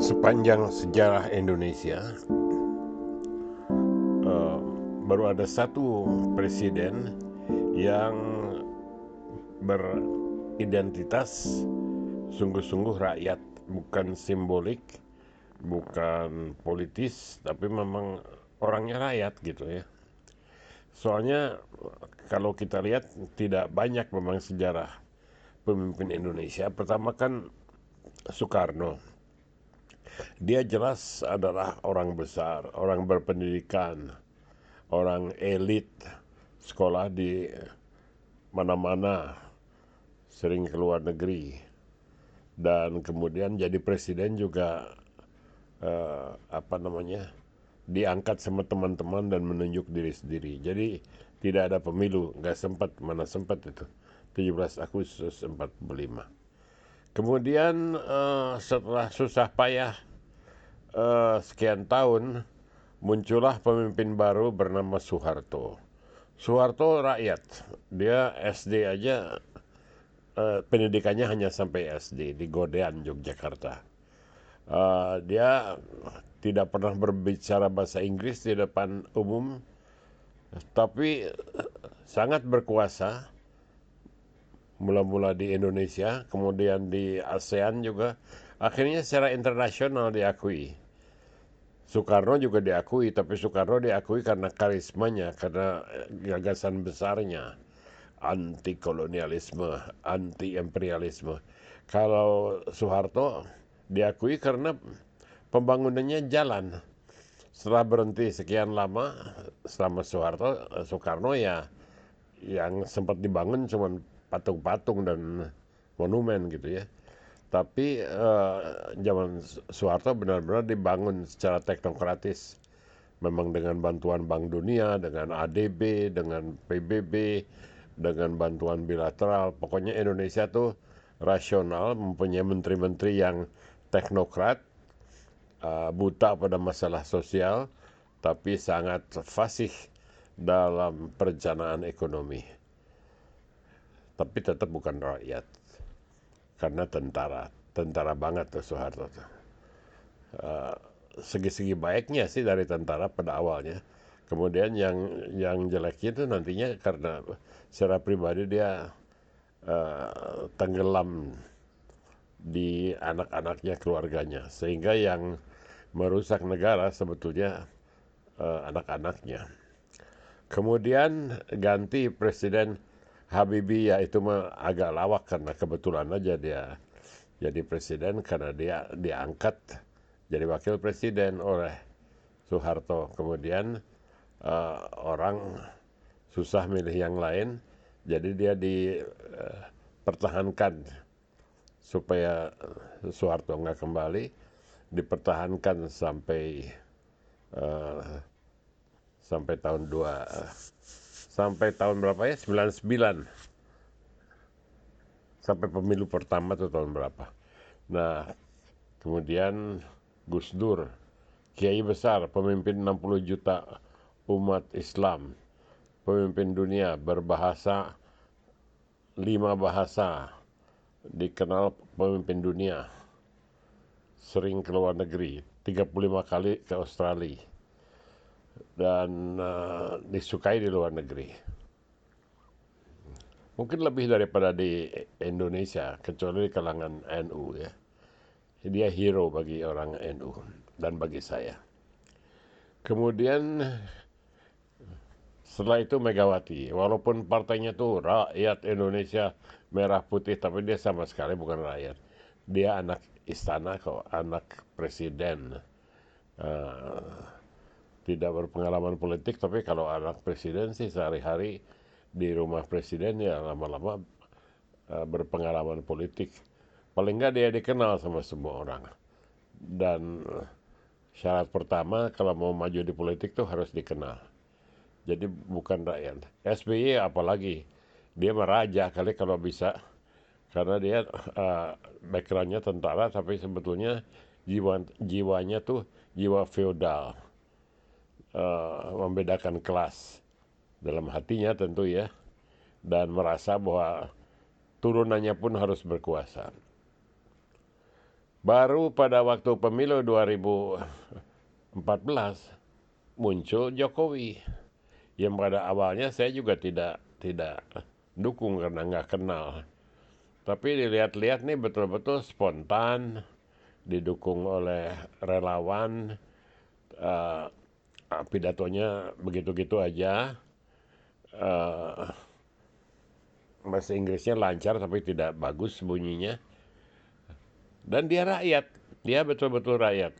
sepanjang sejarah Indonesia baru ada satu presiden yang beridentitas sungguh-sungguh rakyat, bukan simbolik, bukan politis, tapi memang orangnya rakyat gitu ya. Soalnya kalau kita lihat tidak banyak memang sejarah pemimpin Indonesia. Pertama kan Soekarno. Dia jelas adalah orang besar, orang berpendidikan, orang elit, sekolah di mana-mana, sering ke luar negeri. Dan kemudian jadi presiden juga diangkat sama teman-teman dan menunjuk diri sendiri. Jadi tidak ada pemilu, nggak sempat, mana sempat itu 17 Agustus 45. Kemudian setelah susah payah sekian tahun muncullah pemimpin baru bernama Soeharto. Soeharto rakyat, dia SD aja pendidikannya hanya sampai SD di Godean Yogyakarta. Dia tidak pernah berbicara bahasa Inggris di depan umum, tapi sangat berkuasa. Mula-mula di Indonesia, kemudian di ASEAN juga. Akhirnya secara internasional diakui. Soekarno juga diakui, tapi Soekarno diakui karena karismanya, karena gagasan besarnya. Anti kolonialisme, anti imperialisme. Kalau Soeharto diakui karena pembangunannya jalan. Setelah berhenti sekian lama selama Soekarno ya, yang sempat dibangun cuma patung-patung dan monumen gitu ya. Tapi zaman Soeharto benar-benar dibangun secara teknokratis. Memang dengan bantuan Bank Dunia, dengan ADB, dengan PBB, dengan bantuan bilateral. Pokoknya Indonesia tuh rasional, mempunyai menteri-menteri yang teknokrat, buta pada masalah sosial, tapi sangat fasih dalam perencanaan ekonomi. Tapi tetap bukan rakyat, karena tentara banget tuh Soeharto. Segi-segi baiknya sih dari tentara pada awalnya. Kemudian yang jeleknya itu nantinya karena secara pribadi dia tenggelam di anak-anaknya, keluarganya, sehingga yang merusak negara sebetulnya anak-anaknya. Kemudian ganti presiden Habibie, ya itu agak lawak karena kebetulan aja dia jadi presiden karena dia diangkat jadi wakil presiden oleh Soeharto. Kemudian orang susah milih yang lain, jadi dia dipertahankan supaya Soeharto nggak kembali, dipertahankan sampai tahun berapa ya, 99, sampai pemilu pertama tuh tahun berapa. Nah kemudian Gus Dur, kiai besar, pemimpin 60 juta umat Islam, pemimpin dunia, berbahasa 5 bahasa, dikenal pemimpin dunia, sering ke luar negeri, 35 kali ke Australia, dan disukai di luar negeri. Mungkin lebih daripada di Indonesia, kecuali di kalangan NU ya. Dia hero bagi orang NU dan bagi saya. Kemudian setelah itu Megawati, walaupun partainya tuh rakyat Indonesia merah putih, tapi dia sama sekali bukan rakyat. Dia anak istana kok, anak presiden. Tidak berpengalaman politik, tapi kalau anak presiden sih sehari-hari di rumah presiden ya lama-lama berpengalaman politik. Paling nggak dia dikenal sama semua orang. Dan syarat pertama kalau mau maju di politik tuh harus dikenal. Jadi bukan rakyat. SBY apalagi, dia meraja kali kalau bisa, karena dia backgroundnya tentara, tapi sebetulnya jiwanya tuh jiwa feodal, membedakan kelas dalam hatinya tentu ya, dan merasa bahwa turunannya pun harus berkuasa. Baru pada waktu pemilu 2014 muncul Jokowi, yang pada awalnya saya juga tidak dukung karena nggak kenal. Tapi dilihat-lihat nih betul-betul spontan, didukung oleh relawan, pidatonya begitu-gitu aja, bahasa Inggrisnya lancar tapi tidak bagus bunyinya. Dan dia rakyat, dia betul-betul rakyat.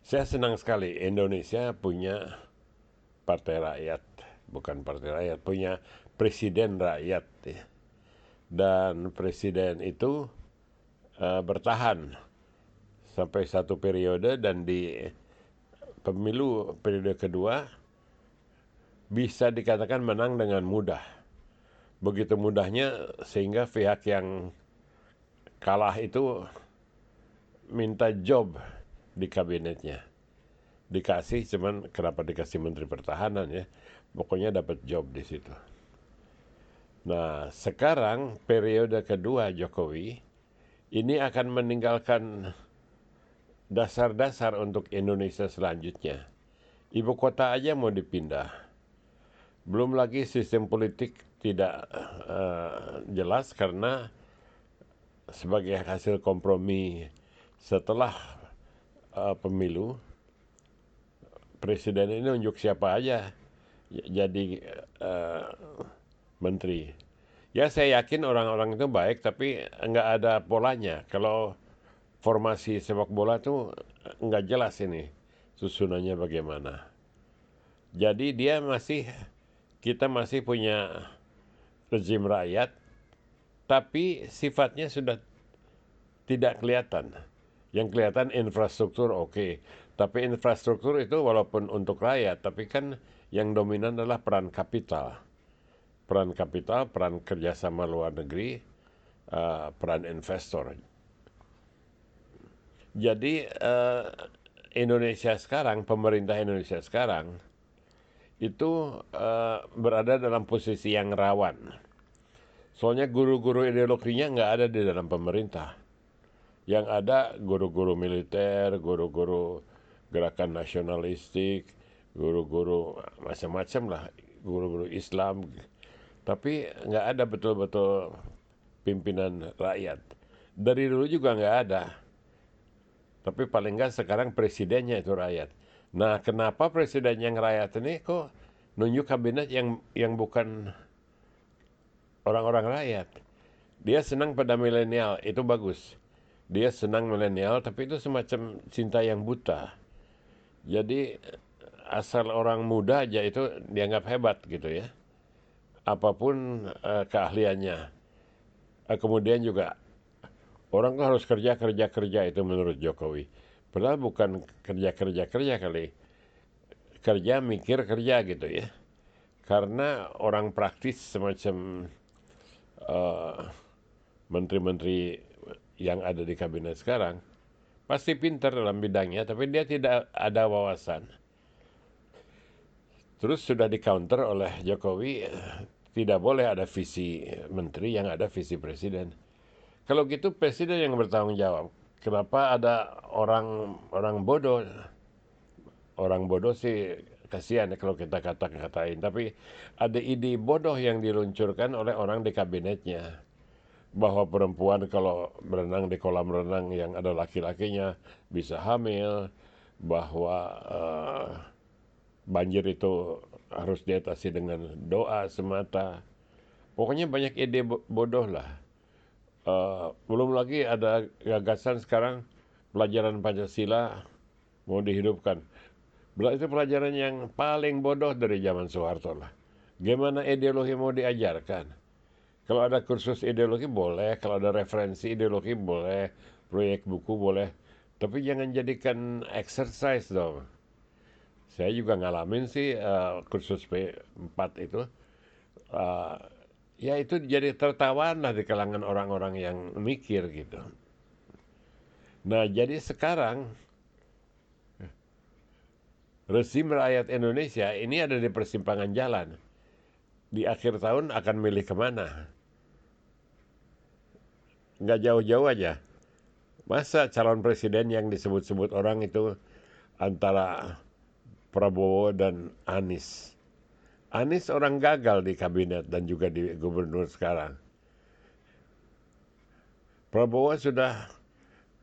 Saya senang sekali Indonesia punya partai rakyat, bukan partai rakyat, punya presiden rakyat. Dan presiden itu bertahan sampai satu periode, dan di pemilu periode kedua bisa dikatakan menang dengan mudah. Begitu mudahnya sehingga pihak yang kalah itu minta job di kabinetnya. Dikasih, cuman kenapa dikasih Menteri Pertahanan ya? Pokoknya dapat job di situ. Nah, sekarang periode kedua Jokowi ini akan meninggalkan dasar-dasar untuk Indonesia selanjutnya. Ibu kota aja mau dipindah. Belum lagi sistem politik tidak jelas karena sebagai hasil kompromi setelah pemilu, presiden ini unjuk siapa aja jadi menteri. Ya saya yakin orang-orang itu baik, tapi nggak ada polanya. Kalau formasi sepak bola tuh nggak jelas ini susunannya bagaimana. Jadi dia masih, kita masih punya rezim rakyat, tapi sifatnya sudah tidak kelihatan. Yang kelihatan infrastruktur oke. Tapi infrastruktur itu walaupun untuk rakyat, tapi kan yang dominan adalah peran kapital. Peran kapital, peran kerjasama luar negeri, peran investor. Jadi Indonesia sekarang, pemerintah Indonesia sekarang, itu berada dalam posisi yang rawan. Soalnya guru-guru ideologinya nggak ada di dalam pemerintah. Yang ada guru-guru militer, guru-guru gerakan nasionalistik, guru-guru macam-macam lah, guru-guru Islam. Tapi nggak ada betul-betul pimpinan rakyat. Dari dulu juga nggak ada. Tapi paling nggak sekarang presidennya itu rakyat. Nah, kenapa presiden yang rakyat ini kok nunjuk kabinet yang bukan orang-orang rakyat? Dia senang pada milenial, itu bagus. Dia senang milenial, tapi itu semacam cinta yang buta. Jadi asal orang muda aja itu dianggap hebat gitu ya. Apapun keahliannya. Kemudian juga orang tuh harus kerja itu menurut Jokowi. Padahal bukan kerja kali. Kerja mikir kerja gitu ya. Karena orang praktis semacam menteri-menteri yang ada di kabinet sekarang pasti pintar dalam bidangnya, tapi dia tidak ada wawasan. Terus sudah di counter oleh Jokowi, tidak boleh ada visi menteri yang ada visi presiden. Kalau gitu presiden yang bertanggung jawab. Kenapa ada orang bodoh? Orang bodoh sih kasihan kalau kita kata-katain, tapi ada ide bodoh yang diluncurkan oleh orang di kabinetnya. Bahwa perempuan kalau berenang di kolam renang yang ada laki-lakinya bisa hamil, bahwa banjir itu harus diatasi dengan doa semata. Pokoknya banyak ide bodoh lah. Belum lagi ada gagasan sekarang pelajaran Pancasila mau dihidupkan. Itu pelajaran yang paling bodoh dari zaman Soeharto lah. Gimana ideologi mau diajarkan? Kalau ada kursus ideologi boleh, kalau ada referensi ideologi boleh, proyek buku boleh. Tapi jangan jadikan exercise dong. Saya juga ngalamin sih kursus P4 itu. Ya itu jadi tertawaan lah di kalangan orang-orang yang mikir gitu. Nah jadi sekarang rezim rakyat Indonesia ini ada di persimpangan jalan. Di akhir tahun akan milih kemana? Nggak jauh-jauh aja. Masa calon presiden yang disebut-sebut orang itu antara Prabowo dan Anies. Anies orang gagal di kabinet dan juga di gubernur sekarang. Prabowo sudah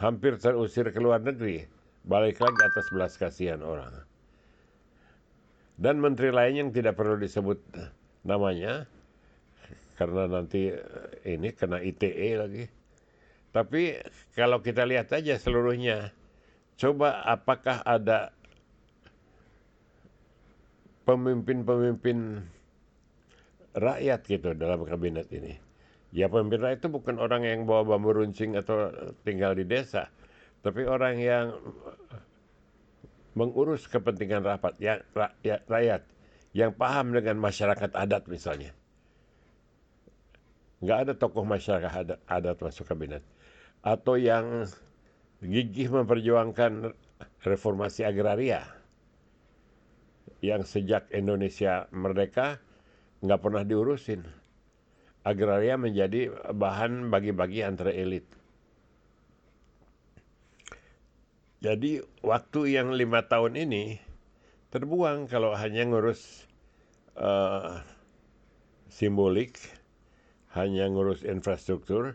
hampir terusir ke luar negeri, balik lagi atas belas kasihan orang. Dan menteri lain yang tidak perlu disebut namanya, karena nanti ini kena ITE lagi. Tapi kalau kita lihat aja seluruhnya, coba apakah ada pemimpin-pemimpin rakyat gitu dalam kabinet ini. Ya pemimpin rakyat itu bukan orang yang bawa bambu runcing atau tinggal di desa, tapi orang yang mengurus kepentingan rakyat, yang paham dengan masyarakat adat misalnya. Nggak ada tokoh masyarakat adat masuk kabinet. Atau yang gigih memperjuangkan reformasi agraria. Yang sejak Indonesia merdeka nggak pernah diurusin. Agraria menjadi bahan bagi-bagi antara elit. Jadi waktu yang 5 tahun ini terbuang kalau hanya ngurus simbolik, hanya ngurus infrastruktur,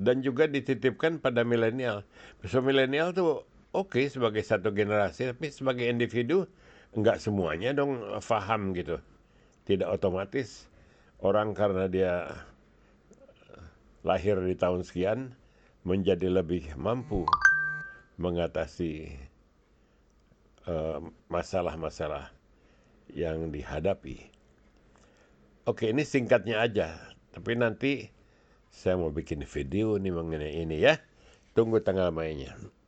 dan juga dititipkan pada milenial. So milenial tuh oke sebagai satu generasi, tapi sebagai individu nggak semuanya dong faham gitu. Tidak otomatis orang karena dia lahir di tahun sekian menjadi lebih mampu mengatasi masalah-masalah yang dihadapi. Oke, ini singkatnya aja. Tapi nanti saya mau bikin video nih mengenai ini ya. Tunggu tanggal mainnya.